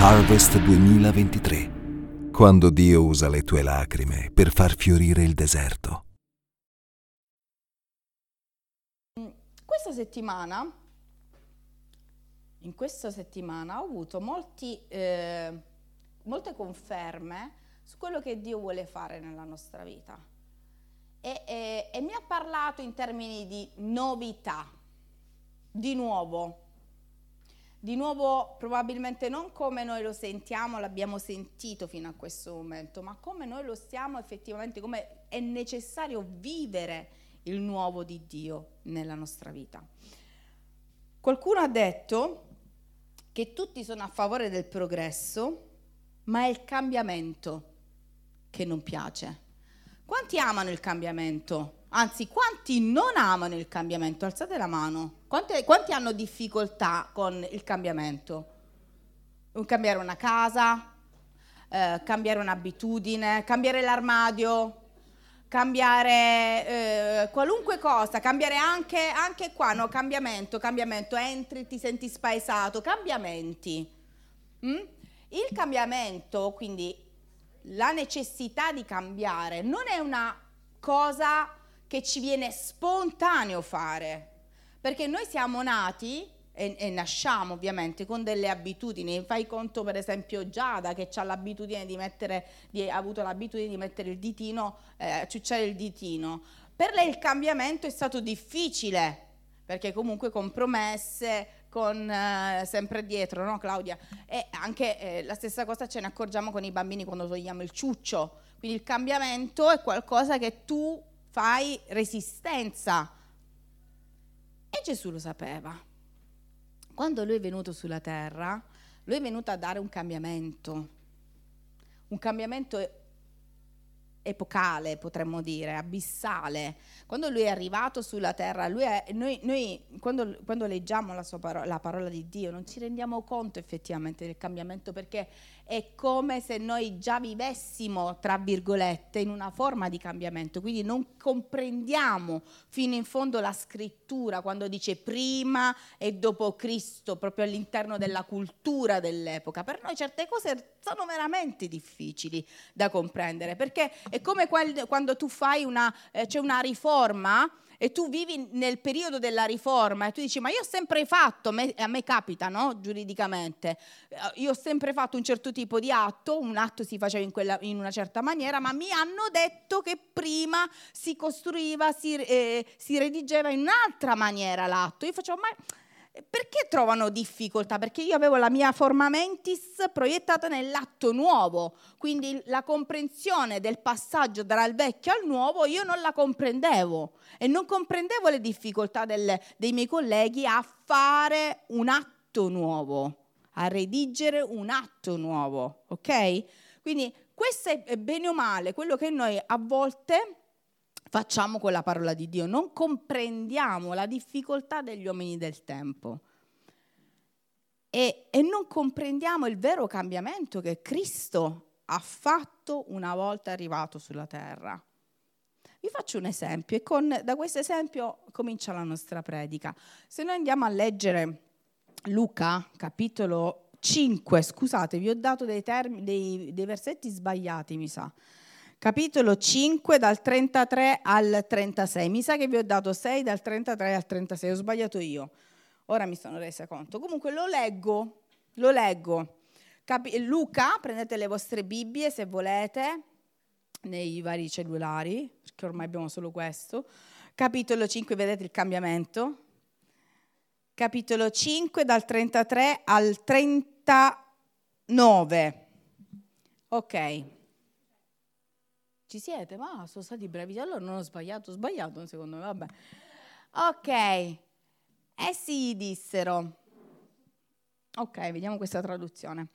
Harvest 2023. Quando Dio usa le tue lacrime per far fiorire il deserto. In questa settimana ho avuto molte conferme su quello che Dio vuole fare nella nostra vita e mi ha parlato in termini di novità, di nuovo, probabilmente non come noi lo sentiamo, l'abbiamo sentito fino a questo momento, ma come noi lo stiamo effettivamente, come è necessario vivere il nuovo di Dio nella nostra vita. Qualcuno ha detto che tutti sono a favore del progresso, ma è il cambiamento che non piace. Quanti amano il cambiamento? Anzi, quanti non amano il cambiamento? Alzate la mano. Quanti hanno difficoltà con il cambiamento? Cambiare una casa, cambiare un'abitudine, cambiare l'armadio, cambiare qualunque cosa, cambiare anche qua, no? Cambiamento, entri, ti senti spaesato, cambiamenti. Il cambiamento, quindi la necessità di cambiare, non è una cosa che ci viene spontaneo fare, perché noi siamo nati e nasciamo ovviamente con delle abitudini. Fai conto per esempio Giada, che ha l'abitudine ha avuto l'abitudine di mettere il ditino, ciucciare il ditino. Per lei il cambiamento è stato difficile, perché comunque con promesse, con sempre dietro, no Claudia? E anche la stessa cosa ce ne accorgiamo con i bambini quando togliamo il ciuccio. Quindi il cambiamento è qualcosa che tu fai resistenza. E Gesù lo sapeva. Quando lui è venuto sulla terra, lui è venuto a dare un cambiamento epocale, potremmo dire, abissale. Quando lui è arrivato sulla terra, noi quando leggiamo la parola di Dio non ci rendiamo conto effettivamente del cambiamento, perché è come se noi già vivessimo, tra virgolette, in una forma di cambiamento, quindi non comprendiamo fino in fondo la scrittura quando dice prima e dopo Cristo, proprio all'interno della cultura dell'epoca. Per noi certe cose sono veramente difficili da comprendere, perché è come quando tu fai c'è una riforma e tu vivi nel periodo della riforma e tu dici ma io ho sempre fatto, a me capita, no? Giuridicamente, io ho sempre fatto un certo tipo di atto, un atto si faceva in una certa maniera, ma mi hanno detto che prima si costruiva, si redigeva in un'altra maniera l'atto. Io facevo ma perché trovano difficoltà? Perché io avevo la mia forma mentis proiettata nell'atto nuovo, quindi la comprensione del passaggio dal vecchio al nuovo io non la comprendevo e non comprendevo le difficoltà dei miei colleghi a fare un atto nuovo, a redigere un atto nuovo, ok? Quindi questo è bene o male quello che noi a volte facciamo con la parola di Dio, non comprendiamo la difficoltà degli uomini del tempo e non comprendiamo il vero cambiamento che Cristo ha fatto una volta arrivato sulla terra. Vi faccio un esempio e da questo esempio comincia la nostra predica. Se noi andiamo a leggere Luca capitolo 5, scusate, vi ho dato dei versetti sbagliati, mi sa. capitolo 5 dal 33 al 36. Mi sa che vi ho dato 6 dal 33 al 36, ho sbagliato io. Ora mi sono resa conto. Comunque lo leggo. Luca, prendete le vostre Bibbie se volete, nei vari cellulari, perché ormai abbiamo solo questo. Capitolo 5, vedete il cambiamento? Capitolo 5 dal 33 al 39. Ok. Ci siete? Ma sono stati bravi. Allora non ho sbagliato secondo me, vabbè. Ok. Essi dissero. Ok, vediamo questa traduzione.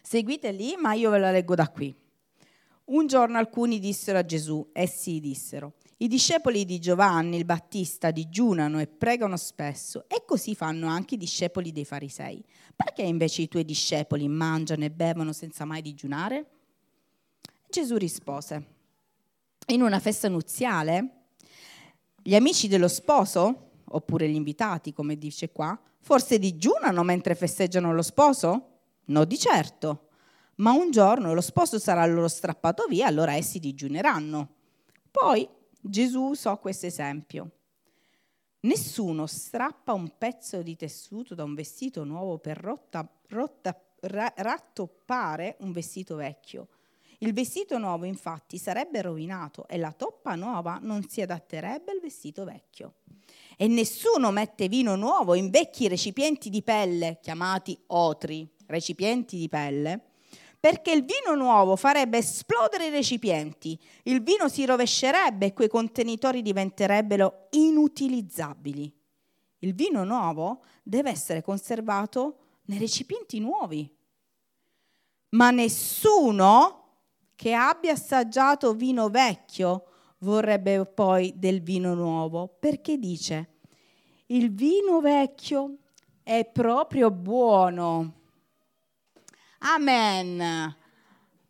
Seguite lì, ma io ve la leggo da qui. Un giorno alcuni dissero a Gesù, essi dissero: i discepoli di Giovanni il Battista digiunano e pregano spesso, e così fanno anche i discepoli dei farisei. Perché invece i tuoi discepoli mangiano e bevono senza mai digiunare? Gesù rispose: in una festa nuziale, gli amici dello sposo, oppure gli invitati, come dice qua, forse digiunano mentre festeggiano lo sposo? No, di certo. Ma un giorno lo sposo sarà loro strappato via, allora essi digiuneranno. Poi Gesù usò questo esempio. Nessuno strappa un pezzo di tessuto da un vestito nuovo per rattoppare un vestito vecchio. Il vestito nuovo, infatti, sarebbe rovinato e la toppa nuova non si adatterebbe al vestito vecchio. E nessuno mette vino nuovo in vecchi recipienti di pelle, chiamati otri, recipienti di pelle, perché il vino nuovo farebbe esplodere i recipienti, il vino si rovescerebbe e quei contenitori diventerebbero inutilizzabili. Il vino nuovo deve essere conservato nei recipienti nuovi. Ma nessuno che abbia assaggiato vino vecchio vorrebbe poi del vino nuovo, perché dice: il vino vecchio è proprio buono. Amen.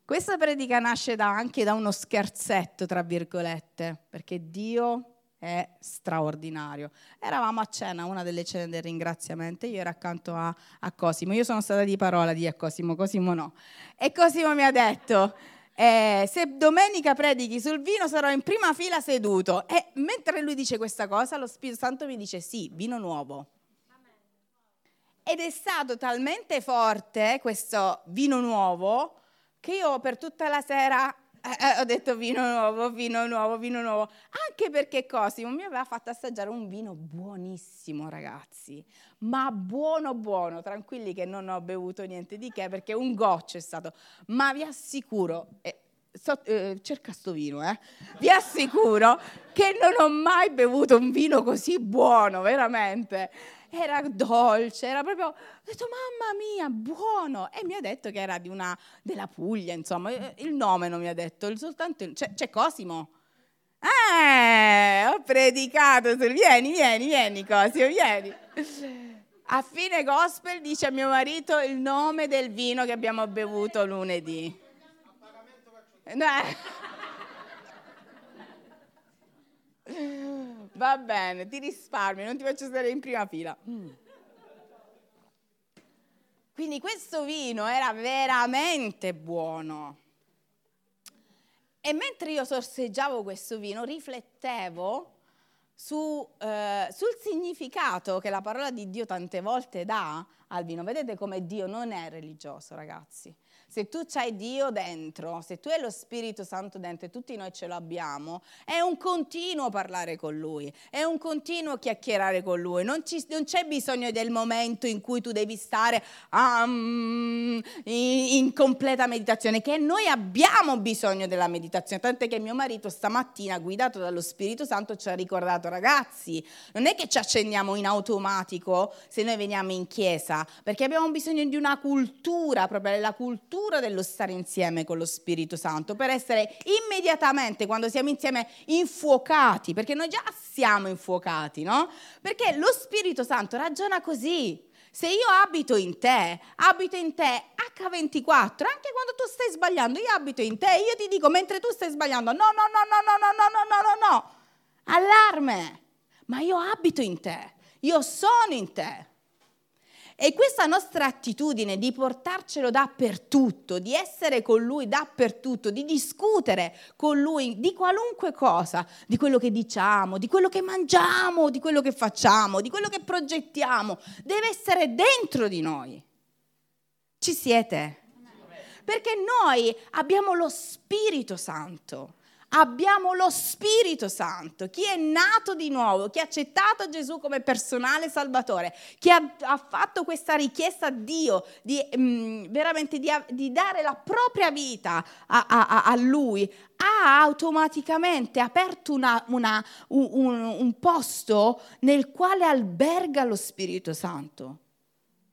Questa predica nasce anche da uno scherzetto, tra virgolette, perché Dio è straordinario. Eravamo a cena, una delle cene del ringraziamento, io ero accanto a Cosimo, io sono stata di parola di a Cosimo, Cosimo no. E Cosimo mi ha detto: se domenica predichi sul vino sarò in prima fila seduto. E mentre lui dice questa cosa, lo Spirito Santo mi dice: sì, vino nuovo. Ed è stato talmente forte questo vino nuovo che io per tutta la sera ho detto vino nuovo, anche perché Cosimo mi aveva fatto assaggiare un vino buonissimo, ragazzi, ma buono, tranquilli che non ho bevuto niente di che, perché un goccio è stato, ma vi assicuro, cerca sto vino, vi assicuro che non ho mai bevuto un vino così buono, veramente. Era dolce, era proprio, ho detto mamma mia, buono, e mi ha detto che era della Puglia, insomma, il nome non mi ha detto, soltanto c'è Cosimo. Ho predicato, vieni Cosimo, vieni. A fine gospel dice a mio marito il nome del vino che abbiamo bevuto lunedì. Va bene, ti risparmio, non ti faccio stare in prima fila. Quindi questo vino era veramente buono. E mentre io sorseggiavo questo vino, riflettevo sul significato che la parola di Dio tante volte dà al vino. Vedete come Dio non è religioso, ragazzi. Se tu c'hai Dio dentro, se tu hai lo Spirito Santo dentro, e tutti noi ce lo abbiamo, è un continuo parlare con Lui, è un continuo chiacchierare con Lui, non c'è bisogno del momento in cui tu devi stare in completa meditazione, che noi abbiamo bisogno della meditazione, tant'è che mio marito stamattina, guidato dallo Spirito Santo, ci ha ricordato: ragazzi, non è che ci accendiamo in automatico se noi veniamo in chiesa, perché abbiamo bisogno di una cultura, proprio della cultura dello stare insieme con lo Spirito Santo, per essere immediatamente, quando siamo insieme, infuocati, perché noi già siamo infuocati, no? Perché lo Spirito Santo ragiona così: se io abito in te H24, anche quando tu stai sbagliando, io abito in te, io ti dico mentre tu stai sbagliando no, allarme, ma io abito in te, io sono in te. E questa nostra attitudine di portarcelo dappertutto, di essere con Lui dappertutto, di discutere con Lui di qualunque cosa, di quello che diciamo, di quello che mangiamo, di quello che facciamo, di quello che progettiamo, deve essere dentro di noi. Ci siete? Perché noi abbiamo lo Spirito Santo. Abbiamo lo Spirito Santo, chi è nato di nuovo, chi ha accettato Gesù come personale salvatore, chi ha fatto questa richiesta a Dio di dare la propria vita a Lui, ha automaticamente aperto un posto nel quale alberga lo Spirito Santo.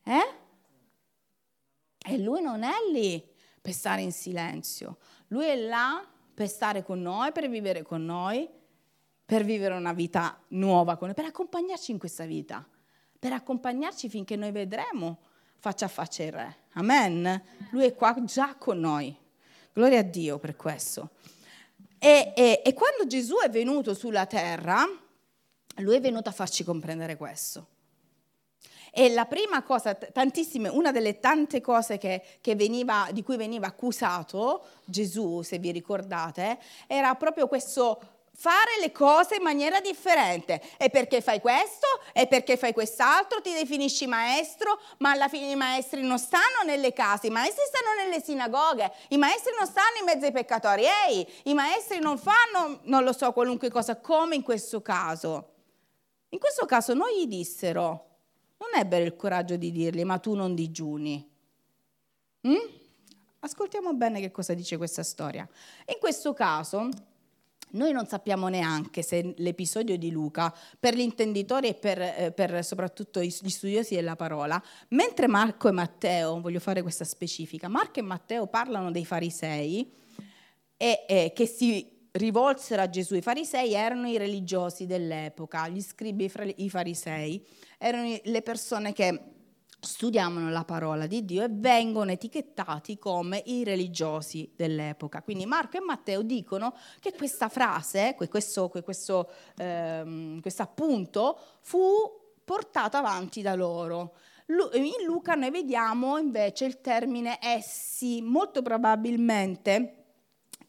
E Lui non è lì per stare in silenzio, Lui è là per stare con noi, per vivere con noi, per vivere una vita nuova con noi, per accompagnarci in questa vita, per accompagnarci finché noi vedremo faccia a faccia il Re. Amen? Lui è qua già con noi. Gloria a Dio per questo. E quando Gesù è venuto sulla terra, Lui è venuto a farci comprendere questo. E la prima cosa, una delle tante cose di cui veniva accusato Gesù, se vi ricordate, era proprio questo fare le cose in maniera differente. E perché fai questo? E perché fai quest'altro? Ti definisci maestro, ma alla fine i maestri non stanno nelle case, i maestri stanno nelle sinagoghe, i maestri non stanno in mezzo ai peccatori, i maestri non fanno, non lo so, qualunque cosa, come in questo caso. In questo caso non gli dissero, non ebbero il coraggio di dirgli, ma tu non digiuni. Ascoltiamo bene che cosa dice questa storia. In questo caso, noi non sappiamo neanche se l'episodio di Luca, per gli intenditori e per soprattutto gli studiosi della parola, mentre Marco e Matteo, voglio fare questa specifica, Marco e Matteo parlano dei farisei che si rivolsero a Gesù. I farisei erano i religiosi dell'epoca, gli scribi, i farisei, erano le persone che studiavano la parola di Dio e vengono etichettati come i religiosi dell'epoca. Quindi Marco e Matteo dicono che questa frase, questo appunto, fu portato avanti da loro. In Luca noi vediamo invece il termine essi, molto probabilmente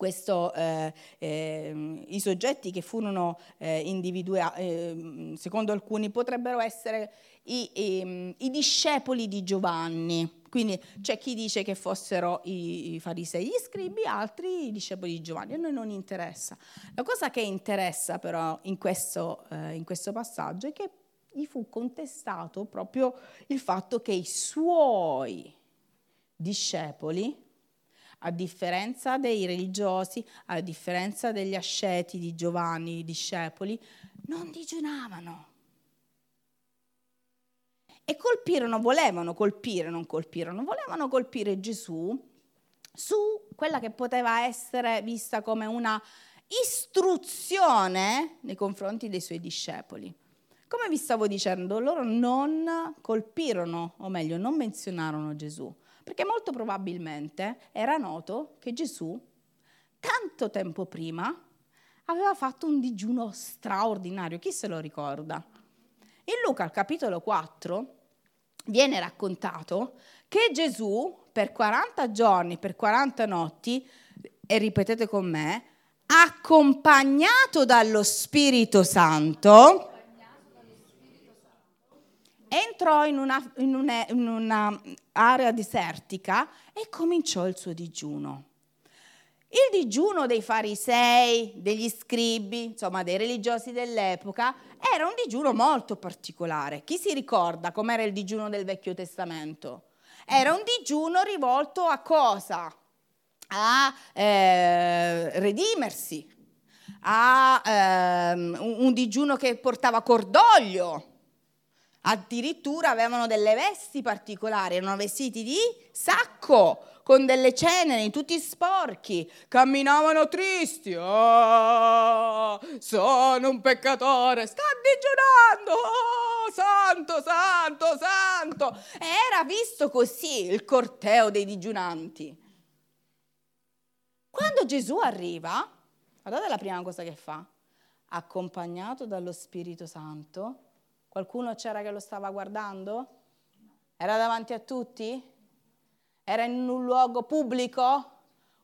i soggetti che furono individuati, secondo alcuni, potrebbero essere i discepoli di Giovanni. Quindi c'è chi dice che fossero i farisei, gli scribi, altri i discepoli di Giovanni. A noi non interessa. La cosa che interessa però in questo passaggio è che gli fu contestato proprio il fatto che i suoi discepoli, a differenza dei religiosi, a differenza degli asceti di Giovanni, i discepoli, non digiunavano. E volevano colpire Gesù su quella che poteva essere vista come una istruzione nei confronti dei suoi discepoli. Come vi stavo dicendo, loro non colpirono, o meglio, non menzionarono Gesù. Perché molto probabilmente era noto che Gesù, tanto tempo prima, aveva fatto un digiuno straordinario. Chi se lo ricorda? In Luca, al capitolo 4, viene raccontato che Gesù, per 40 giorni, per 40 notti, e ripetete con me, accompagnato dallo Spirito Santo, entrò in una area desertica e cominciò il suo digiuno. Il digiuno dei farisei, degli scribi, insomma dei religiosi dell'epoca, era un digiuno molto particolare. Chi si ricorda com'era il digiuno del Vecchio Testamento? Era un digiuno rivolto a cosa? A redimersi, un digiuno che portava cordoglio. Addirittura avevano delle vesti particolari, erano vestiti di sacco, con delle ceneri, tutti sporchi, camminavano tristi. Oh, sono un peccatore, sta digiunando, oh, santo, santo, santo. E era visto così il corteo dei digiunanti. Quando Gesù arriva, guardate la prima cosa che fa, accompagnato dallo Spirito Santo. Qualcuno c'era che lo stava guardando? Era davanti a tutti? Era in un luogo pubblico?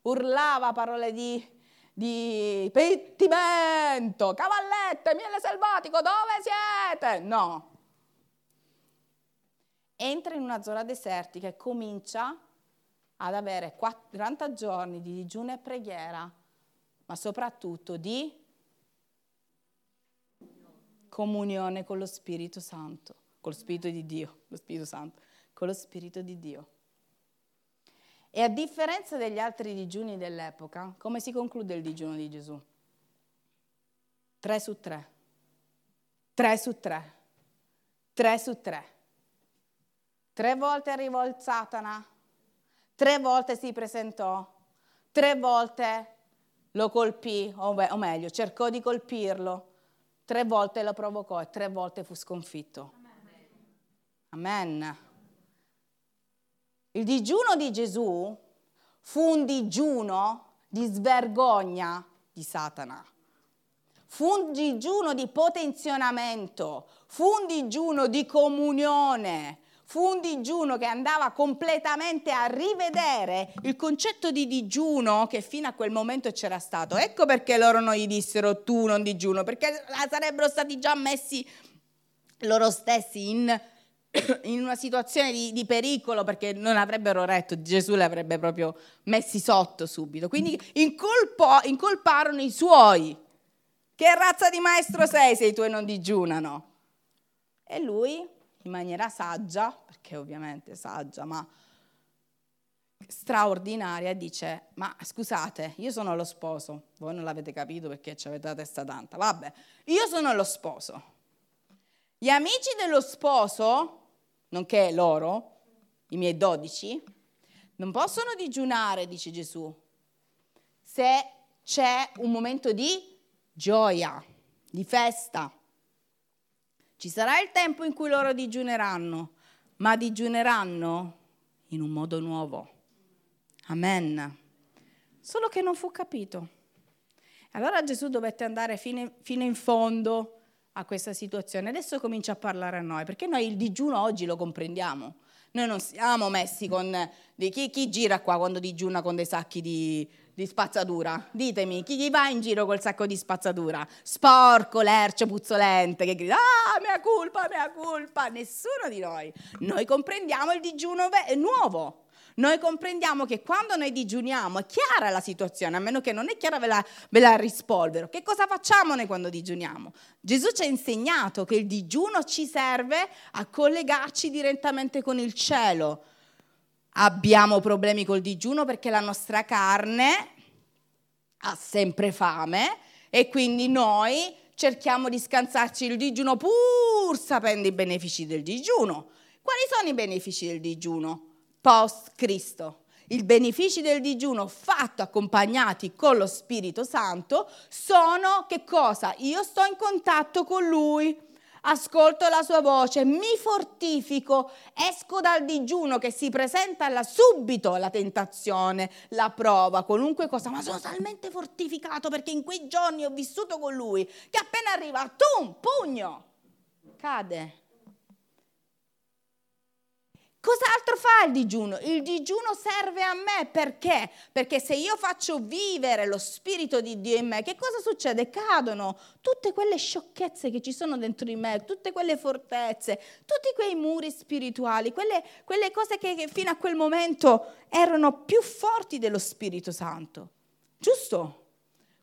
Urlava parole di pentimento, cavallette, miele selvatico, dove siete? No. Entra in una zona desertica e comincia ad avere 40 giorni di digiuno e preghiera, ma soprattutto di comunione con lo Spirito Santo, col Spirito di Dio, lo Spirito Santo, con lo Spirito di Dio. E a differenza degli altri digiuni dell'epoca, come si conclude il digiuno di Gesù? 3 su 3. 3 su 3. 3 su 3. 3 volte arrivò il Satana, 3 volte si presentò, 3 volte lo colpì, o meglio, cercò di colpirlo, 3 volte lo provocò e 3 volte fu sconfitto. Amen. Il digiuno di Gesù fu un digiuno di svergogna di Satana. Fu un digiuno di potenzionamento, fu un digiuno di comunione. Fu un digiuno che andava completamente a rivedere il concetto di digiuno che fino a quel momento c'era stato. Ecco perché loro non gli dissero tu non digiuno, perché sarebbero stati già messi loro stessi in una situazione di pericolo, perché non avrebbero retto, Gesù li avrebbe proprio messi sotto subito. Quindi incolparono i suoi. Che razza di maestro sei se i tuoi non digiunano? E lui, in maniera saggia, perché ovviamente è saggia, ma straordinaria, dice: ma scusate, io sono lo sposo, voi non l'avete capito perché ci avete la testa tanta, vabbè, io sono lo sposo. Gli amici dello sposo, nonché loro, i miei 12, non possono digiunare, dice Gesù, se c'è un momento di gioia, di festa. Ci sarà il tempo in cui loro digiuneranno, ma digiuneranno in un modo nuovo. Amen. Solo che non fu capito. Allora Gesù dovette andare fino in fondo a questa situazione. Adesso comincia a parlare a noi, perché noi il digiuno oggi lo comprendiamo. Noi non siamo messi con... Chi gira qua quando digiuna con dei sacchi di spazzatura? Ditemi, chi va in giro col sacco di spazzatura? Sporco, lercio, puzzolente, che grida, ah, mea colpa, nessuno di noi. Noi comprendiamo il digiuno nuovo. Noi comprendiamo che quando noi digiuniamo è chiara la situazione, a meno che non è chiara ve la rispolvero. Che cosa facciamo noi quando digiuniamo? Gesù ci ha insegnato che il digiuno ci serve a collegarci direttamente con il cielo. Abbiamo problemi col digiuno perché la nostra carne ha sempre fame e quindi noi cerchiamo di scansarci il digiuno pur sapendo i benefici del digiuno. Quali sono i benefici del digiuno post Cristo? I benefici del digiuno fatto accompagnati con lo Spirito Santo sono che cosa? Io sto in contatto con Lui. Ascolto la sua voce, mi fortifico, esco dal digiuno che si presenta subito la tentazione, la prova, qualunque cosa, ma sono talmente fortificato perché in quei giorni ho vissuto con lui che appena arriva, tum, pugno, cade. Cos'altro fa il digiuno? Il digiuno serve a me perché? Perché se io faccio vivere lo Spirito di Dio in me, che cosa succede? Cadono tutte quelle sciocchezze che ci sono dentro di me, tutte quelle fortezze, tutti quei muri spirituali, quelle cose che fino a quel momento erano più forti dello Spirito Santo. Giusto?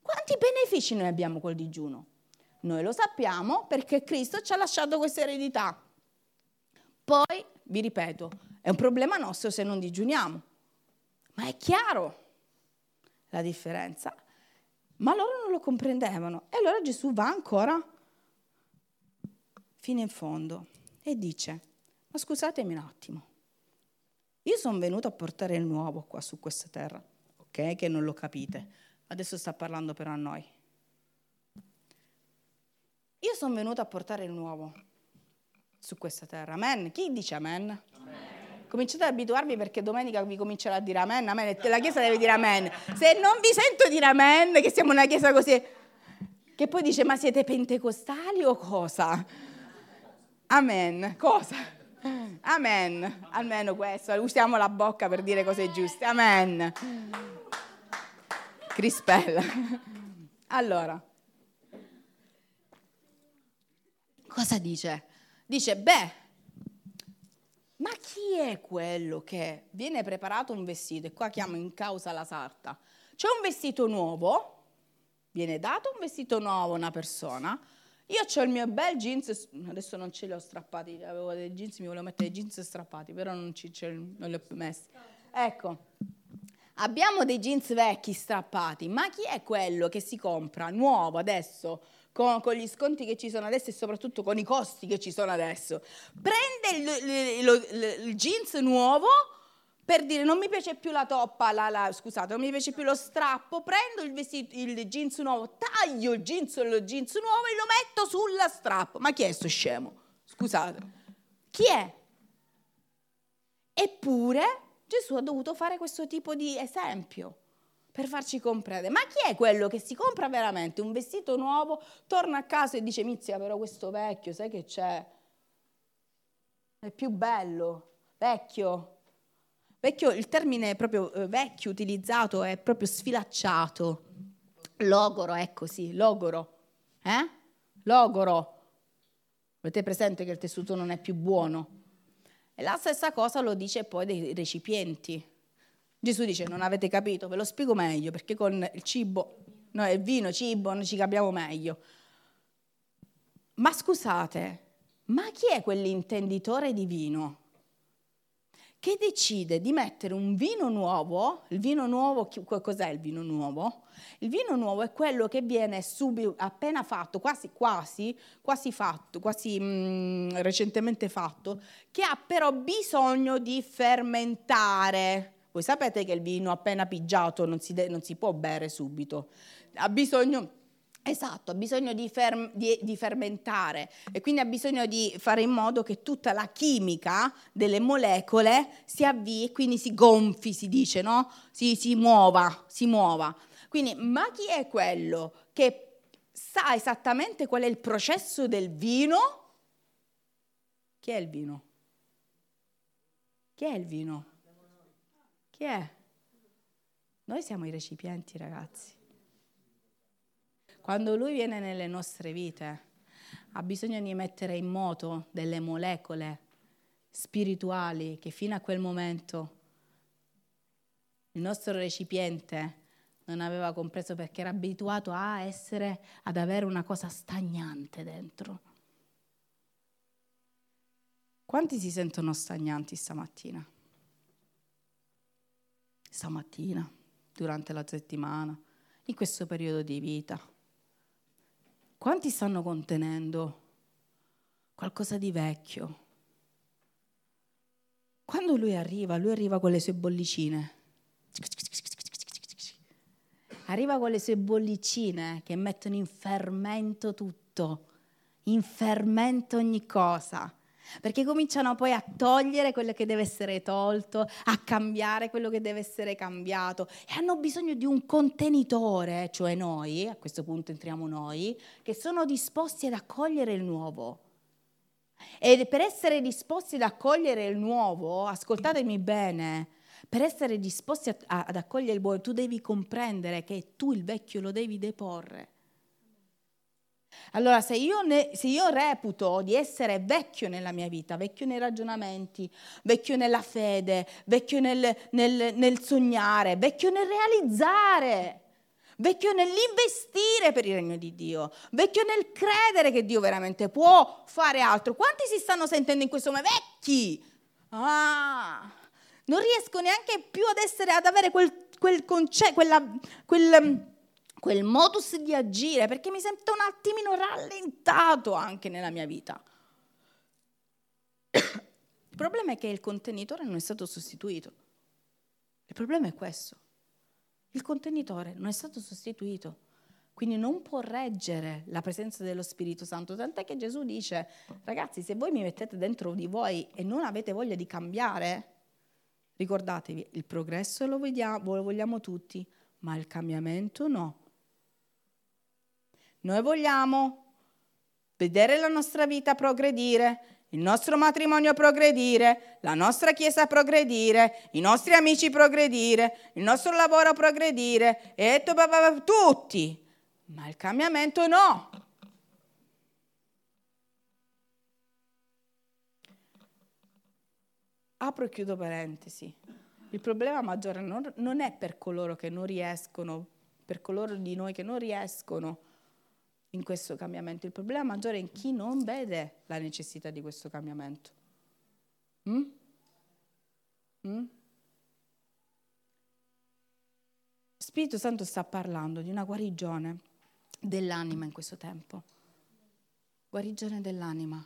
Quanti benefici noi abbiamo col digiuno? Noi lo sappiamo perché Cristo ci ha lasciato questa eredità. Poi, vi ripeto, è un problema nostro se non digiuniamo, ma è chiaro la differenza. Ma loro non lo comprendevano e allora Gesù va ancora fino in fondo e dice: ma scusatemi un attimo, io sono venuto a portare il nuovo qua su questa terra, ok? Che non lo capite, adesso sta parlando però a noi. Io sono venuto a portare il nuovo su questa terra. Amen. Chi dice amen? Amen? Cominciate ad abituarvi perché domenica vi comincerà a dire amen, amen. La chiesa deve dire amen. Se non vi sento dire amen, che siamo una chiesa così, che poi dice ma siete pentecostali o cosa? Amen. Cosa? Amen. Almeno questo, usiamo la bocca per dire cose giuste. Amen. Crispella. Allora, cosa dice? Dice, beh, ma chi è quello che viene preparato un vestito? E qua chiamo in causa la sarta. C'è un vestito nuovo, viene dato un vestito nuovo a una persona. Io c'ho il mio bel jeans, adesso non ce li ho strappati, avevo dei jeans, mi volevo mettere i jeans strappati, però non li ho più messi. Ecco, abbiamo dei jeans vecchi strappati, ma chi è quello che si compra nuovo adesso? Con gli sconti che ci sono adesso e soprattutto con i costi che ci sono adesso, prende il jeans nuovo per dire non mi piace più la toppa, scusate, non mi piace più lo strappo, prendo il vestito, il jeans nuovo, taglio il jeans nuovo e lo metto sulla strappo. Ma chi è sto scemo? Scusate, chi è? Eppure Gesù ha dovuto fare questo tipo di esempio per farci comprendere. Ma chi è quello che si compra veramente un vestito nuovo, torna a casa e dice, mizia, però questo vecchio, sai che c'è? È più bello, vecchio. Vecchio, il termine proprio vecchio utilizzato è proprio sfilacciato. Logoro, ecco sì, logoro. Logoro. Avete presente che il tessuto non è più buono? E la stessa cosa lo dice poi dei recipienti. Gesù dice, non avete capito, ve lo spiego meglio, perché con il cibo, no, il vino, cibo, non ci capiamo meglio. Ma scusate, ma chi è quell'intenditore di vino che decide di mettere un vino nuovo? Il vino nuovo, cos'è il vino nuovo? Il vino nuovo è quello che viene subito, appena fatto, quasi recentemente fatto, che ha però bisogno di fermentare. Voi sapete che il vino appena pigiato non si può bere subito, ha bisogno di fermentare e quindi ha bisogno di fare in modo che tutta la chimica delle molecole si avvii e quindi si gonfi, si dice, no? Si muova. Quindi, ma chi è quello che sa esattamente qual è il processo del vino? Chi è il vino? Chi è il vino? Chi è? Noi siamo i recipienti, ragazzi. Quando Lui viene nelle nostre vite, ha bisogno di mettere in moto delle molecole spirituali che fino a quel momento il nostro recipiente non aveva compreso perché era abituato ad avere una cosa stagnante dentro. Quanti si sentono stagnanti stamattina? Stamattina, durante la settimana, in questo periodo di vita. Quanti stanno contenendo qualcosa di vecchio? Quando lui arriva con le sue bollicine. Arriva con le sue bollicine che mettono in fermento tutto, in fermento ogni cosa. Perché cominciano poi a togliere quello che deve essere tolto, a cambiare quello che deve essere cambiato e hanno bisogno di un contenitore, cioè noi, a questo punto entriamo noi, che sono disposti ad accogliere il nuovo. E per essere disposti ad accogliere il nuovo, ascoltatemi bene, per essere disposti ad accogliere il buono, tu devi comprendere che tu il vecchio lo devi deporre. Allora, se io reputo di essere vecchio nella mia vita, vecchio nei ragionamenti, vecchio nella fede, vecchio nel sognare, vecchio nel realizzare, vecchio nell'investire per il regno di Dio, vecchio nel credere che Dio veramente può fare altro. Quanti si stanno sentendo in questo momento vecchi? Non riesco neanche più ad avere quel modus di agire, perché mi sento un attimino rallentato anche nella mia vita. Il problema è che il contenitore non è stato sostituito. Il problema è questo. Il contenitore non è stato sostituito, quindi non può reggere la presenza dello Spirito Santo. Tant'è che Gesù dice, ragazzi, se voi mi mettete dentro di voi e non avete voglia di cambiare, ricordatevi, il progresso lo vogliamo tutti, ma il cambiamento no. Noi vogliamo vedere la nostra vita progredire, il nostro matrimonio progredire, la nostra chiesa progredire, i nostri amici progredire, il nostro lavoro progredire, e tutti. Ma il cambiamento no. Apro e chiudo parentesi. Il problema maggiore non è per coloro che non riescono, per coloro di noi che non riescono in questo cambiamento. Il problema maggiore è in chi non vede la necessità di questo cambiamento. Spirito Santo sta parlando di una guarigione dell'anima in questo tempo. Guarigione dell'anima.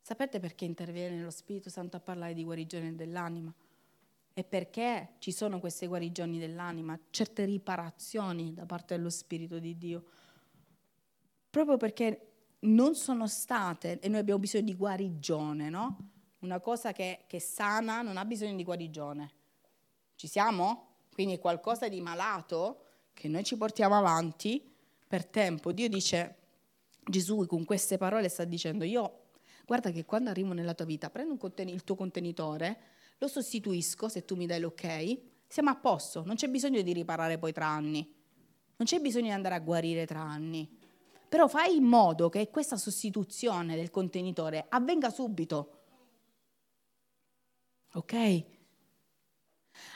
Sapete perché interviene lo Spirito Santo a parlare di guarigione dell'anima? E perché ci sono queste guarigioni dell'anima, certe riparazioni da parte dello Spirito di Dio? Proprio perché non sono state, e noi abbiamo bisogno di guarigione, no? Una cosa che sana non ha bisogno di guarigione. Ci siamo? Quindi è qualcosa di malato che noi ci portiamo avanti per tempo. Dio dice, Gesù con queste parole sta dicendo, io guarda che quando arrivo nella tua vita prendo il tuo contenitore, lo sostituisco se tu mi dai l'ok, siamo a posto, non c'è bisogno di riparare poi tra anni, non c'è bisogno di andare a guarire tra anni. Però fai in modo che questa sostituzione del contenitore avvenga subito. Ok?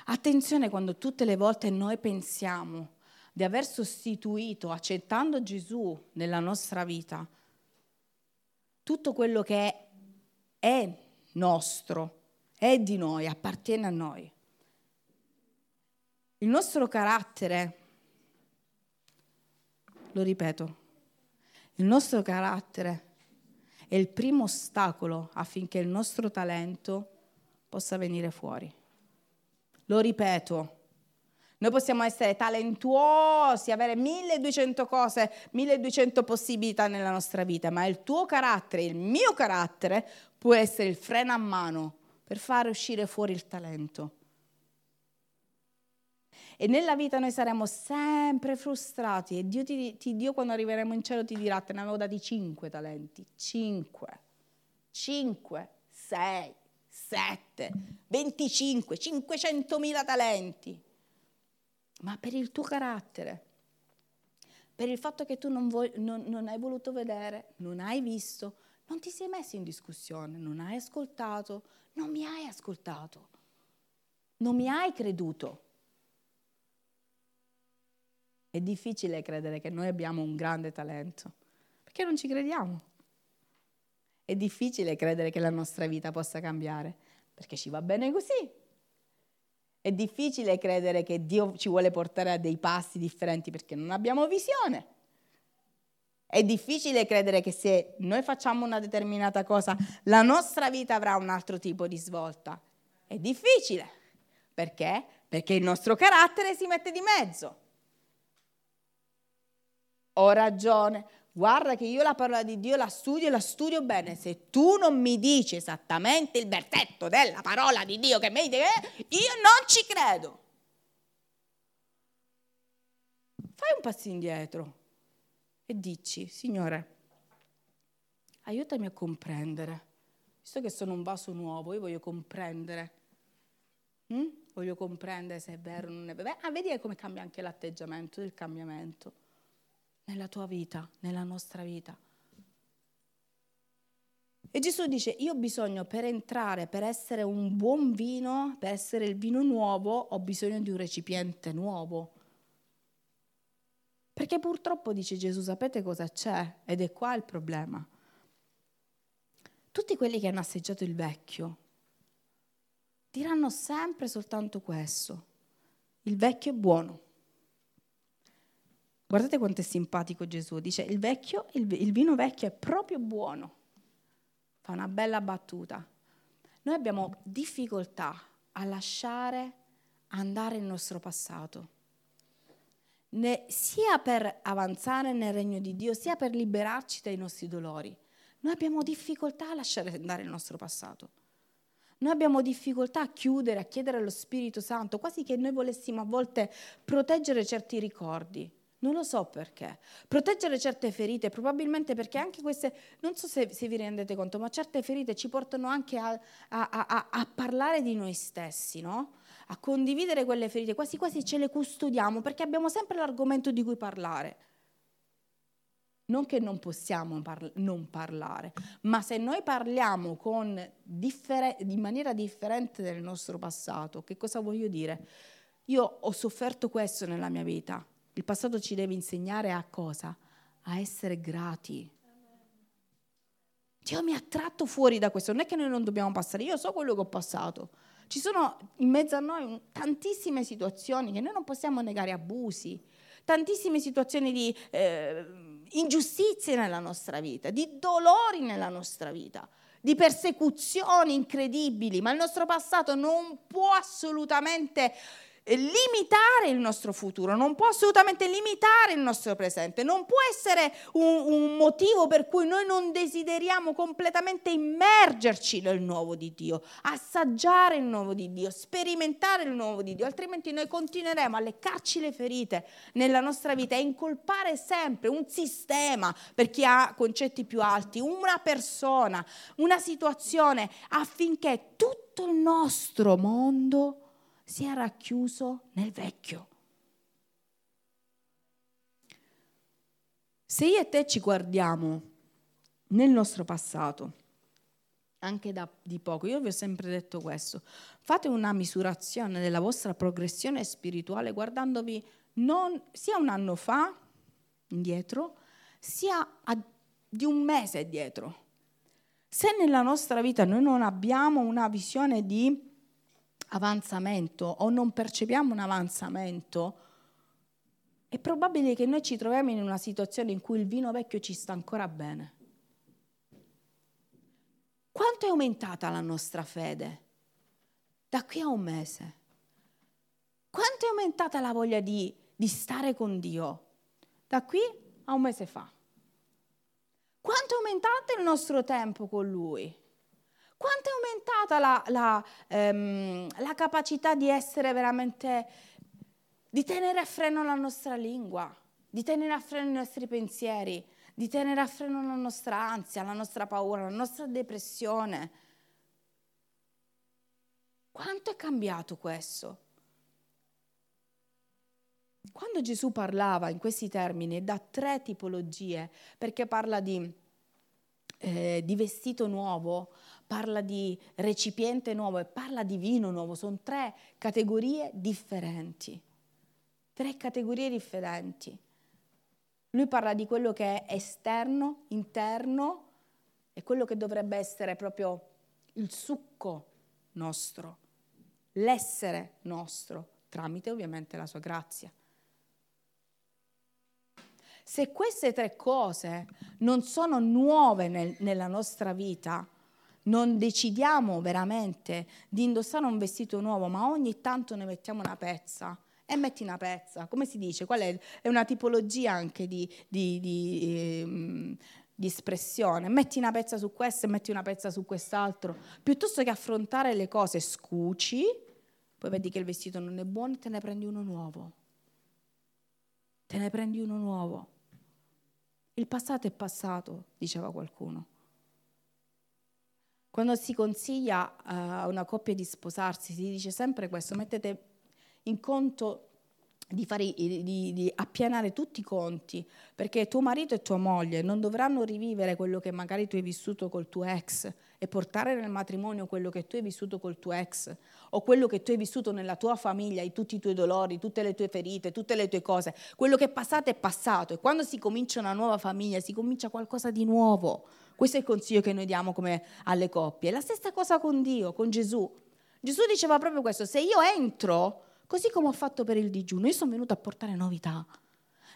Attenzione quando tutte le volte noi pensiamo di aver sostituito, accettando Gesù nella nostra vita, tutto quello che è nostro, è di noi, appartiene a noi. Il nostro carattere, lo ripeto, il nostro carattere è il primo ostacolo affinché il nostro talento possa venire fuori. Lo ripeto, noi possiamo essere talentuosi, avere 1200 cose, 1200 possibilità nella nostra vita, ma il tuo carattere, il mio carattere, può essere il freno a mano per fare uscire fuori il talento. E nella vita noi saremo sempre frustrati e Dio quando arriveremo in cielo ti dirà te ne avevo dati 5 talenti, 5, 6, 7, 25, 500.000 talenti. Ma per il tuo carattere, per il fatto che tu non hai voluto vedere, non hai visto, non ti sei messo in discussione, non hai ascoltato, non mi hai creduto. È difficile credere che noi abbiamo un grande talento, perché non ci crediamo. È difficile credere che la nostra vita possa cambiare, perché ci va bene così. È difficile credere che Dio ci vuole portare a dei passi differenti perché non abbiamo visione. È difficile credere che se noi facciamo una determinata cosa, la nostra vita avrà un altro tipo di svolta. È difficile. Perché? Perché il nostro carattere si mette di mezzo. Ho ragione, guarda che io la parola di Dio la studio bene, se tu non mi dici esattamente il versetto della parola di Dio che mi dice, io non ci credo. Fai un passo indietro e dici, Signore, aiutami a comprendere, visto che sono un vaso nuovo, io voglio comprendere. Voglio comprendere se è vero o non è vero. Vedi come cambia anche l'atteggiamento del cambiamento. Nella tua vita, nella nostra vita. E Gesù dice, io ho bisogno per entrare, per essere un buon vino, per essere il vino nuovo, ho bisogno di un recipiente nuovo. Perché purtroppo, dice Gesù, sapete cosa c'è? Ed è qua il problema. Tutti quelli che hanno assaggiato il vecchio diranno sempre soltanto questo. Il vecchio è buono. Guardate quanto è simpatico Gesù, dice il vino vecchio è proprio buono, fa una bella battuta. Noi abbiamo difficoltà a lasciare andare il nostro passato, sia per avanzare nel regno di Dio, sia per liberarci dai nostri dolori. Noi abbiamo difficoltà a lasciare andare il nostro passato. Noi abbiamo difficoltà a chiudere, a chiedere allo Spirito Santo, quasi che noi volessimo a volte proteggere certi ricordi. Non lo so perché. Proteggere certe ferite, probabilmente perché anche queste, non so se vi rendete conto, ma certe ferite ci portano anche a parlare di noi stessi, no? A condividere quelle ferite, quasi quasi ce le custodiamo, perché abbiamo sempre l'argomento di cui parlare. Non che non possiamo non parlare, ma se noi parliamo in maniera differente del nostro passato, che cosa voglio dire? Io ho sofferto questo nella mia vita. Il passato ci deve insegnare a cosa? A essere grati. Dio mi ha tratto fuori da questo. Non è che noi non dobbiamo passare. Io so quello che ho passato. Ci sono in mezzo a noi tantissime situazioni che noi non possiamo negare, abusi, tantissime situazioni di ingiustizie nella nostra vita, di dolori nella nostra vita, di persecuzioni incredibili. Ma il nostro passato non può assolutamente limitare il nostro futuro, non può assolutamente limitare il nostro presente, non può essere un motivo per cui noi non desideriamo completamente immergerci nel nuovo di Dio, assaggiare il nuovo di Dio, sperimentare il nuovo di Dio, altrimenti noi continueremo a leccarci le ferite nella nostra vita e incolpare sempre un sistema, per chi ha concetti più alti, una persona, una situazione, affinché tutto il nostro mondo si è racchiuso nel vecchio. Se io e te ci guardiamo nel nostro passato, anche di poco, io vi ho sempre detto questo, fate una misurazione della vostra progressione spirituale guardandovi sia un anno fa indietro, sia di un mese indietro. Se nella nostra vita noi non abbiamo una visione di avanzamento o non percepiamo un avanzamento, è probabile che noi ci troviamo in una situazione in cui il vino vecchio ci sta ancora bene. Quanto è aumentata la nostra fede da qui a un mese? Quanto è aumentata la voglia di stare con Dio da qui a un mese fa? Quanto è aumentato il nostro tempo con Lui? Quanto è aumentata la capacità di essere veramente, di tenere a freno la nostra lingua, di tenere a freno i nostri pensieri, di tenere a freno la nostra ansia, la nostra paura, la nostra depressione. Quanto è cambiato questo? Quando Gesù parlava in questi termini, da tre tipologie, perché parla di vestito nuovo, parla di recipiente nuovo e parla di vino nuovo. Sono tre categorie differenti. Tre categorie differenti. Lui parla di quello che è esterno, interno e quello che dovrebbe essere proprio il succo nostro, l'essere nostro, tramite ovviamente la sua grazia. Se queste tre cose non sono nuove nella nostra vita, non decidiamo veramente di indossare un vestito nuovo, ma ogni tanto ne mettiamo una pezza. E metti una pezza, come si dice? Qual è? È una tipologia anche di espressione. Metti una pezza su questo e metti una pezza su quest'altro. Piuttosto che affrontare le cose, scuci, poi vedi che il vestito non è buono e te ne prendi uno nuovo. Te ne prendi uno nuovo. Il passato è passato, diceva qualcuno. Quando si consiglia a una coppia di sposarsi, si dice sempre questo: mettete in conto di appianare tutti i conti, perché tuo marito e tua moglie non dovranno rivivere quello che magari tu hai vissuto col tuo ex e portare nel matrimonio quello che tu hai vissuto col tuo ex o quello che tu hai vissuto nella tua famiglia, tutti i tuoi dolori, tutte le tue ferite, tutte le tue cose. Quello che è passato e quando si comincia una nuova famiglia si comincia qualcosa di nuovo. Questo è il consiglio che noi diamo come alle coppie. La stessa cosa con Dio, con Gesù. Gesù diceva proprio questo: se io entro, così come ho fatto per il digiuno, io sono venuto a portare novità.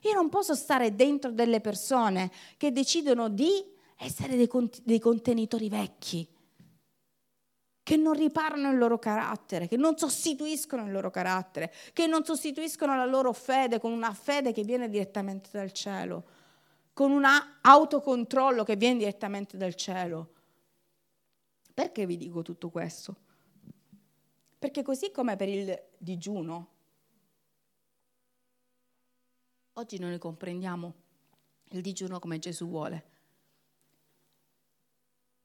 Io non posso stare dentro delle persone che decidono di essere dei contenitori vecchi, che non riparano il loro carattere, che non sostituiscono il loro carattere, che non sostituiscono la loro fede con una fede che viene direttamente dal cielo, con un autocontrollo che viene direttamente dal cielo. Perché vi dico tutto questo? Perché così come per il digiuno, Oggi noi comprendiamo il digiuno come Gesù vuole,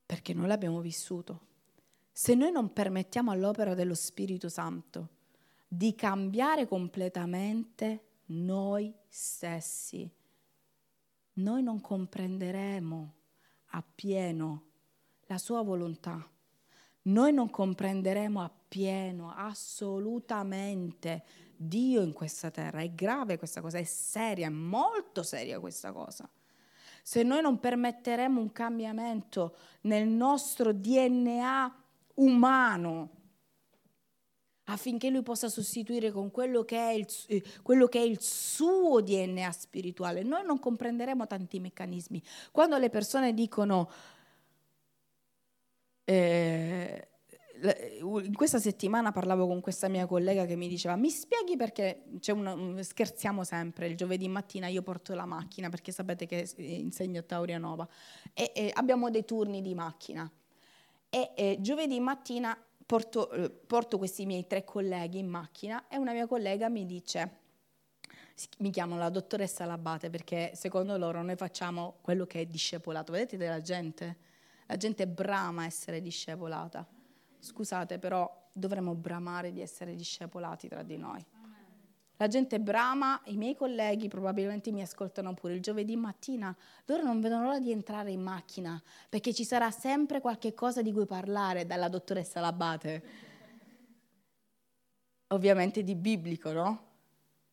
perché non l'abbiamo vissuto. Se noi non permettiamo all'opera dello Spirito Santo di cambiare completamente noi stessi, noi non comprenderemo appieno la sua volontà. Noi non comprenderemo appieno, assolutamente, Dio in questa terra. È grave questa cosa, è seria, è molto seria questa cosa. Se noi non permetteremo un cambiamento nel nostro DNA umano, affinché lui possa sostituire con quello che è il suo DNA spirituale, noi non comprenderemo tanti meccanismi. Quando le persone dicono, in questa settimana parlavo con questa mia collega che mi diceva, mi spieghi perché, scherziamo sempre, il giovedì mattina io porto la macchina, perché sapete che insegno a Tauria Nova, e abbiamo dei turni di macchina, e giovedì mattina porto questi miei 3 colleghi in macchina e una mia collega mi dice, mi chiamano la dottoressa Labate perché secondo loro noi facciamo quello che è discepolato. Vedete della gente? La gente brama essere discepolata. Scusate, però dovremmo bramare di essere discepolati tra di noi. La gente brama, i miei colleghi probabilmente mi ascoltano pure il giovedì mattina, loro non vedono l'ora di entrare in macchina, perché ci sarà sempre qualche cosa di cui parlare dalla dottoressa Labate. Ovviamente di biblico, no?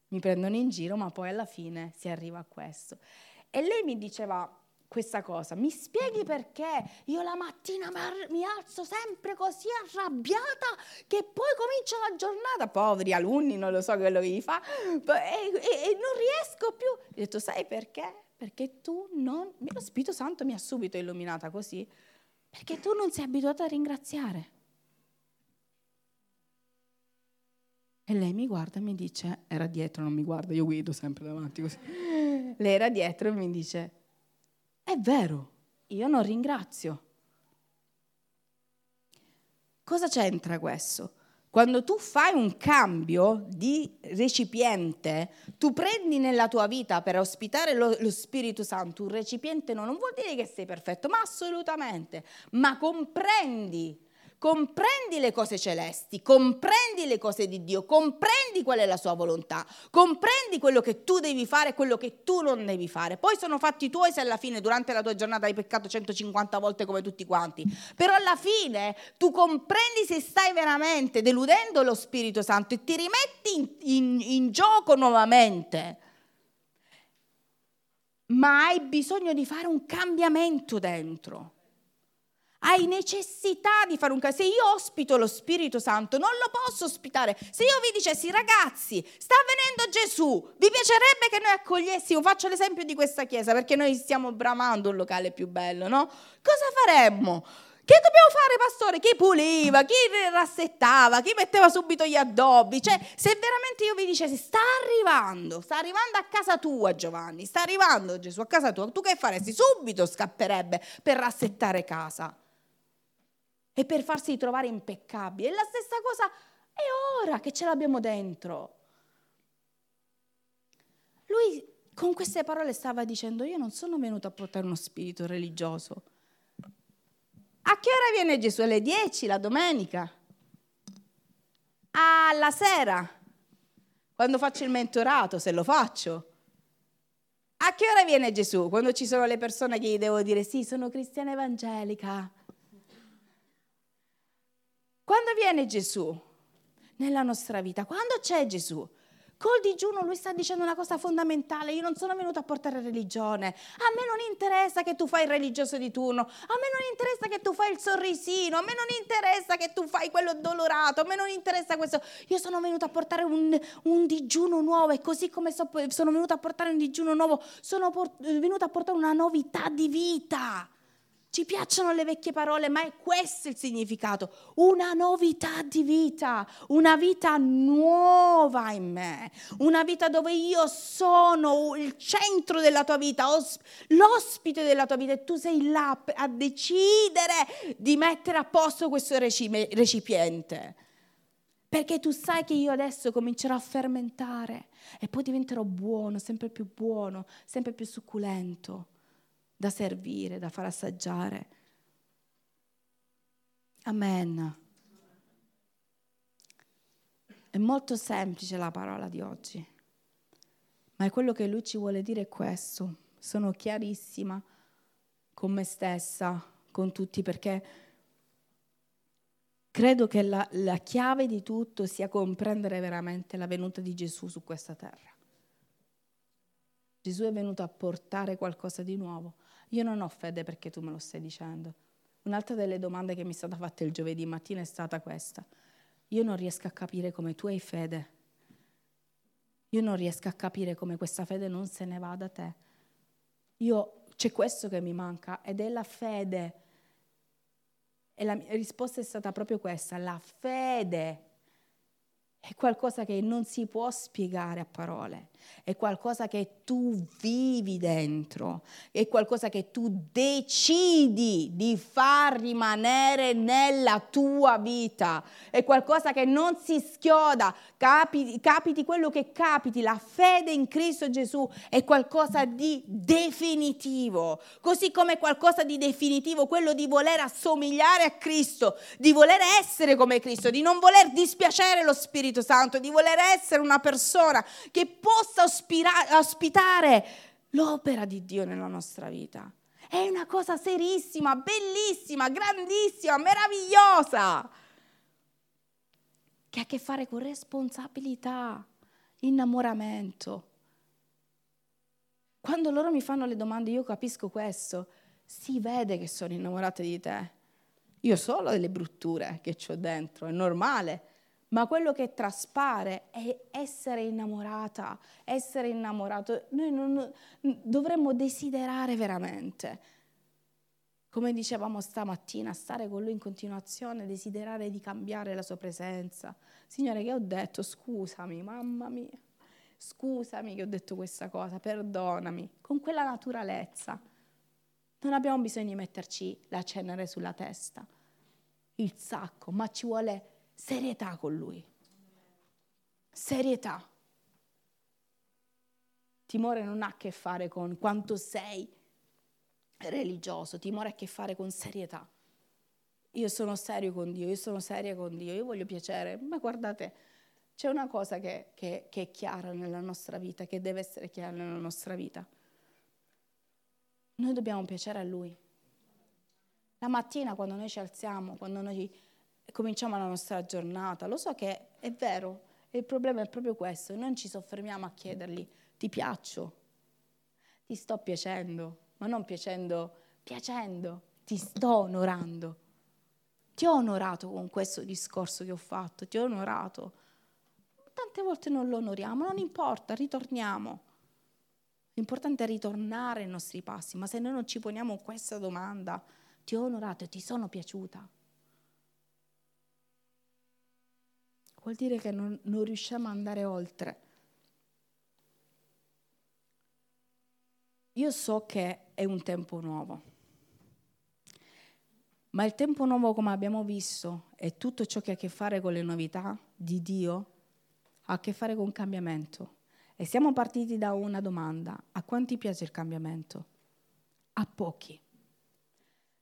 Mi prendono in giro, ma poi alla fine si arriva a questo. E lei mi diceva questa cosa, mi spieghi perché io la mattina mi alzo sempre così arrabbiata che poi comincia la giornata, poveri alunni, non lo so quello che gli fa, e non riesco più. Ho detto, sai perché? Perché tu non, lo Spirito Santo mi ha subito illuminata così, perché tu non sei abituata a ringraziare. E lei mi guarda e mi dice, era dietro, non mi guarda, io guido sempre davanti così. Lei era dietro e mi dice, è vero, io non ringrazio. Cosa c'entra questo? Quando tu fai un cambio di recipiente, tu prendi nella tua vita per ospitare lo Spirito Santo un recipiente, no, non vuol dire che sei perfetto, ma assolutamente, ma comprendi le cose celesti, comprendi le cose di Dio, comprendi qual è la sua volontà, comprendi quello che tu devi fare e quello che tu non devi fare. Poi sono fatti tuoi se alla fine durante la tua giornata hai peccato 150 volte come tutti quanti, però alla fine tu comprendi se stai veramente deludendo lo Spirito Santo e ti rimetti in gioco nuovamente. Ma hai bisogno di fare un cambiamento dentro. Hai necessità di fare un caso. Se io ospito lo Spirito Santo, non lo posso ospitare. Se io vi dicessi, ragazzi, sta venendo Gesù, vi piacerebbe che noi accogliessimo? Faccio l'esempio di questa chiesa, perché noi stiamo bramando un locale più bello, no? Cosa faremmo? Che dobbiamo fare, pastore? Chi puliva, chi rassettava, chi metteva subito gli addobbi? Cioè, se veramente io vi dicessi, sta arrivando a casa tua Giovanni, sta arrivando Gesù a casa tua, tu che faresti? Subito scapperebbe per rassettare casa e per farsi trovare impeccabili. E la stessa cosa è ora che ce l'abbiamo dentro. Lui con queste parole stava dicendo, io non sono venuto a portare uno spirito religioso. A che ora viene Gesù? Alle 10 la domenica? Alla sera? Quando faccio il mentorato, se lo faccio? A che ora viene Gesù? Quando ci sono le persone che gli devo dire, sì, sono cristiana evangelica. Quando viene Gesù nella nostra vita? Quando c'è Gesù? Col digiuno lui sta dicendo una cosa fondamentale, io non sono venuto a portare religione, a me non interessa che tu fai il religioso di turno, a me non interessa che tu fai il sorrisino, a me non interessa che tu fai quello dolorato, a me non interessa questo, io sono venuto a portare un digiuno nuovo e così come sono venuto a portare un digiuno nuovo, sono venuto a portare una novità di vita. Ci piacciono le vecchie parole, ma è questo il significato, una novità di vita, una vita nuova in me, una vita dove io sono il centro della tua vita, l'ospite della tua vita e tu sei là a decidere di mettere a posto questo recipiente. Perché tu sai che io adesso comincerò a fermentare e poi diventerò buono, sempre più succulento, da servire, da far assaggiare. Amen. È molto semplice la parola di oggi, ma è quello che lui ci vuole dire è questo. Sono chiarissima con me stessa, con tutti, perché credo che la chiave di tutto sia comprendere veramente la venuta di Gesù su questa terra. Gesù è venuto a portare qualcosa di nuovo. Io non ho fede perché tu me lo stai dicendo. Un'altra delle domande che mi è stata fatta il giovedì mattina è stata questa. Io non riesco a capire come tu hai fede. Io non riesco a capire come questa fede non se ne va da te. C'è questo che mi manca ed è la fede. E la mia risposta è stata proprio questa. La fede è qualcosa che non si può spiegare a parole. È qualcosa che tu vivi dentro. È qualcosa che tu decidi di far rimanere nella tua vita. È qualcosa che non si schioda. Capiti quello che capiti. La fede in Cristo Gesù è qualcosa di definitivo. Così come è qualcosa di definitivo quello di voler assomigliare a Cristo, di voler essere come Cristo, di non voler dispiacere lo Spirito Santo, di voler essere una persona che possa ospitare l'opera di Dio nella nostra vita. È una cosa serissima, bellissima, grandissima, meravigliosa, che ha a che fare con responsabilità, innamoramento. Quando loro mi fanno le domande, io capisco questo. Si vede che sono innamorata di te. Io so delle brutture che c'ho dentro, è normale. Ma quello che traspare è essere innamorata, essere innamorato. Noi non dovremmo desiderare veramente, come dicevamo stamattina, stare con Lui in continuazione, desiderare di cambiare la Sua presenza. Signore, che ho detto? Scusami, mamma mia, scusami che ho detto questa cosa, perdonami, con quella naturalezza. Non abbiamo bisogno di metterci la cenere sulla testa, il sacco, ma ci vuole serietà con Lui, serietà. Timore non ha a che fare con quanto sei religioso, timore ha a che fare con serietà. Io sono serio con Dio, io sono seria con Dio, io voglio piacere. Ma guardate, c'è una cosa che è chiara nella nostra vita, che deve essere chiara nella nostra vita. Noi dobbiamo piacere a Lui. La mattina quando noi ci alziamo, quando noi cominciamo la nostra giornata, lo so che è vero, il problema è proprio questo, non ci soffermiamo a chiedergli: ti piaccio, ti sto piacendo, ma non piacendo, ti sto onorando, ti ho onorato con questo discorso che ho fatto, ti ho onorato. Tante volte non lo onoriamo, non importa, ritorniamo. L'importante è ritornare ai nostri passi, ma se noi non ci poniamo questa domanda, ti ho onorato e ti sono piaciuta, vuol dire che non riusciamo ad andare oltre. Io so che è un tempo nuovo, ma il tempo nuovo, come abbiamo visto, e tutto ciò che ha a che fare con le novità di Dio, ha a che fare con cambiamento. E siamo partiti da una domanda: a quanti piace il cambiamento? A pochi.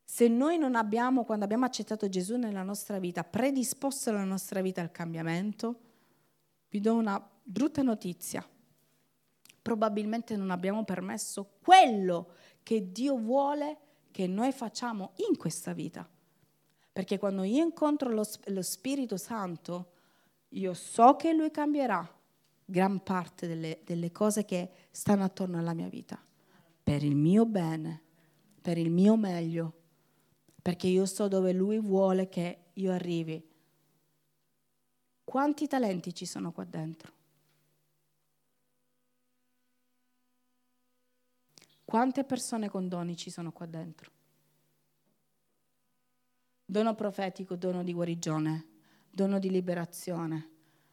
Se noi non abbiamo, quando abbiamo accettato Gesù nella nostra vita, predisposto la nostra vita al cambiamento, vi do una brutta notizia. Probabilmente non abbiamo permesso quello che Dio vuole che noi facciamo in questa vita. Perché quando io incontro lo Spirito Santo, io so che Lui cambierà gran parte delle cose che stanno attorno alla mia vita, per il mio bene, per il mio meglio. Perché io so dove Lui vuole che io arrivi. Quanti talenti ci sono qua dentro? Quante persone con doni ci sono qua dentro? Dono profetico, dono di guarigione, dono di liberazione,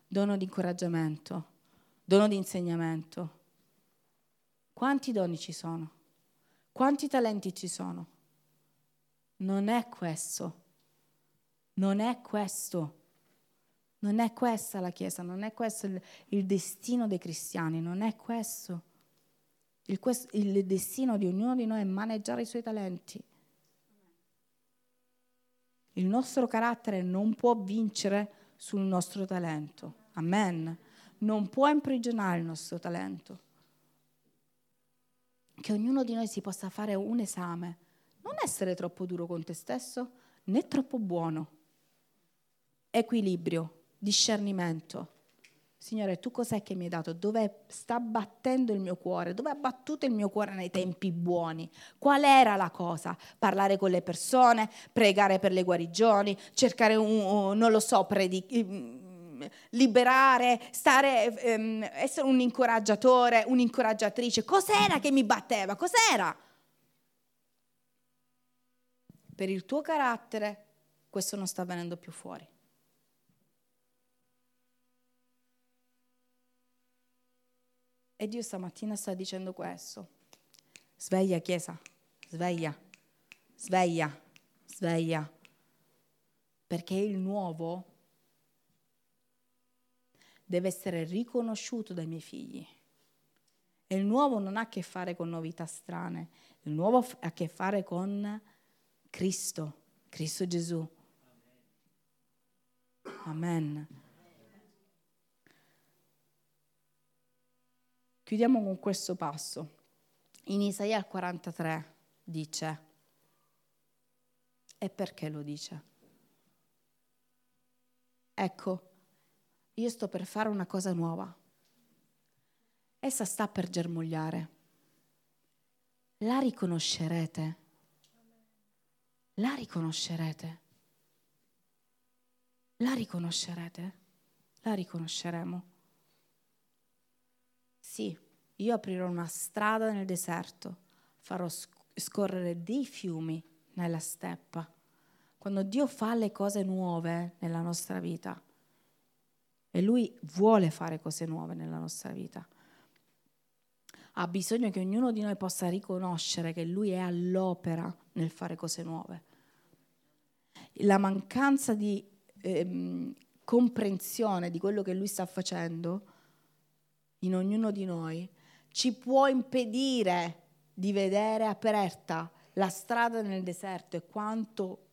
dono di incoraggiamento, dono di insegnamento. Quanti doni ci sono? Quanti talenti ci sono? Non è questo, Non è questa la Chiesa, non è questo il destino dei cristiani, non è questo. Il destino di ognuno di noi è maneggiare i suoi talenti. Il nostro carattere non può vincere sul nostro talento. Amen. Non può imprigionare il nostro talento. Che ognuno di noi si possa fare un esame. Non essere troppo duro con te stesso, né troppo buono. Equilibrio, discernimento. Signore, tu cos'è che mi hai dato? Dove sta battendo il mio cuore? Dove ha battuto il mio cuore nei tempi buoni? Qual era la cosa? Parlare con le persone, pregare per le guarigioni, cercare liberare, essere un incoraggiatore, un'incoraggiatrice. Cos'era che mi batteva? Cos'era? Per il tuo carattere questo non sta venendo più fuori. E Dio stamattina sta dicendo questo. Sveglia Chiesa, sveglia, sveglia, sveglia. Perché il nuovo deve essere riconosciuto dai miei figli. E il nuovo non ha a che fare con novità strane. Il nuovo ha a che fare con Cristo, Cristo Gesù. Amen. Chiudiamo con questo passo. In Isaia 43 dice, e perché lo dice? Ecco, io sto per fare una cosa nuova. Essa sta per germogliare. La riconoscerete. La riconoscerete. La riconoscerete. La riconosceremo. Sì, io aprirò una strada nel deserto, farò scorrere dei fiumi nella steppa. Quando Dio fa le cose nuove nella nostra vita, e Lui vuole fare cose nuove nella nostra vita, ha bisogno che ognuno di noi possa riconoscere che Lui è all'opera nel fare cose nuove. La mancanza di comprensione di quello che Lui sta facendo in ognuno di noi ci può impedire di vedere aperta la strada nel deserto e quanto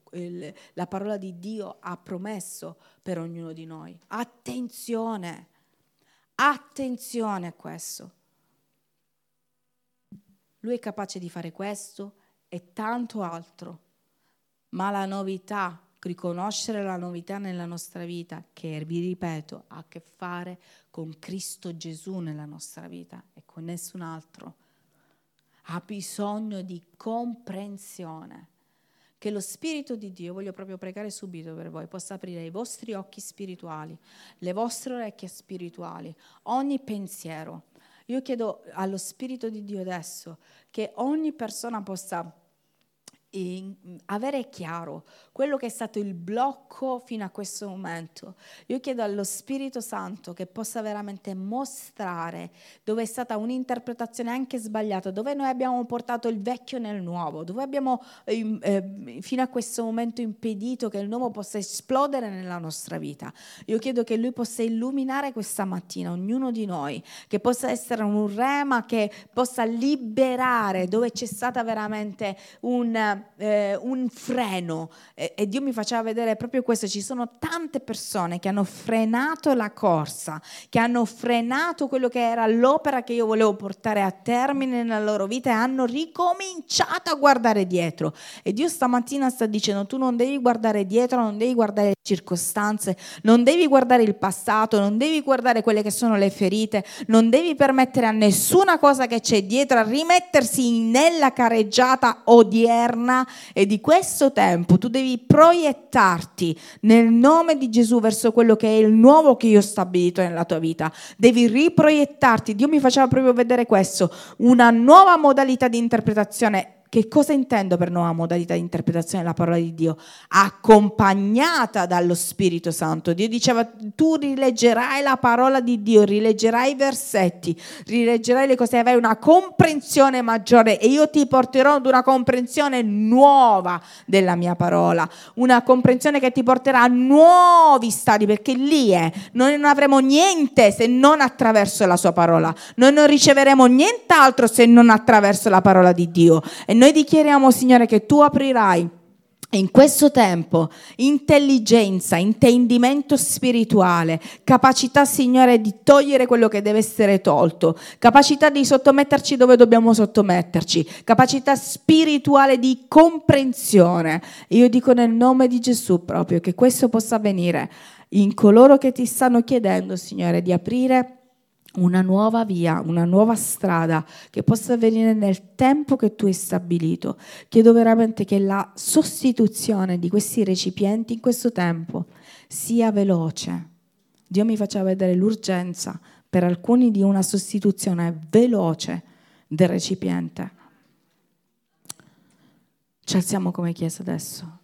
la parola di Dio ha promesso per ognuno di noi. Attenzione, attenzione a questo. Lui è capace di fare questo e tanto altro, ma la novità, riconoscere la novità nella nostra vita, che vi ripeto ha a che fare con Cristo Gesù nella nostra vita e con nessun altro, ha bisogno di comprensione. Che lo Spirito di Dio, voglio proprio pregare subito per voi, possa aprire i vostri occhi spirituali, le vostre orecchie spirituali, ogni pensiero. Io chiedo allo Spirito di Dio adesso che ogni persona possa avere chiaro quello che è stato il blocco fino a questo momento. Io chiedo allo Spirito Santo che possa veramente mostrare dove è stata un'interpretazione anche sbagliata, dove noi abbiamo portato il vecchio nel nuovo, dove abbiamo fino a questo momento impedito che il nuovo possa esplodere nella nostra vita. Io chiedo che Lui possa illuminare questa mattina ognuno di noi, che possa essere un rema che possa liberare dove c'è stata veramente un freno, e Dio mi faceva vedere proprio questo. Ci sono tante persone che hanno frenato la corsa, che hanno frenato quello che era l'opera che io volevo portare a termine nella loro vita e hanno ricominciato a guardare dietro. E Dio stamattina sta dicendo: tu non devi guardare dietro, non devi guardare le circostanze, non devi guardare il passato, non devi guardare quelle che sono le ferite, non devi permettere a nessuna cosa che c'è dietro a rimettersi nella careggiata odierna e di questo tempo. Tu devi proiettarti nel nome di Gesù verso quello che è il nuovo che io ho stabilito nella tua vita. Devi riproiettarti. Dio mi faceva proprio vedere questo, una nuova modalità di interpretazione Che cosa intendo per nuova modalità di interpretazione della parola di Dio? Accompagnata dallo Spirito Santo. Dio diceva, tu rileggerai la parola di Dio, rileggerai i versetti, rileggerai le cose, avrai una comprensione maggiore e io ti porterò ad una comprensione nuova della mia parola, una comprensione che ti porterà a nuovi stadi, perché lì è, noi non avremo niente se non attraverso la sua parola, noi non riceveremo nient'altro se non attraverso la parola di Dio. E noi dichiariamo, Signore, che tu aprirai in questo tempo intelligenza, intendimento spirituale, capacità, Signore, di togliere quello che deve essere tolto, capacità di sottometterci dove dobbiamo sottometterci, capacità spirituale di comprensione. Io dico nel nome di Gesù proprio che questo possa avvenire in coloro che ti stanno chiedendo, Signore, di aprire una nuova via, una nuova strada che possa avvenire nel tempo che tu hai stabilito. Chiedo veramente che la sostituzione di questi recipienti in questo tempo sia veloce. Dio mi faceva vedere l'urgenza per alcuni di una sostituzione veloce del recipiente. Ci alziamo come Chiesa adesso.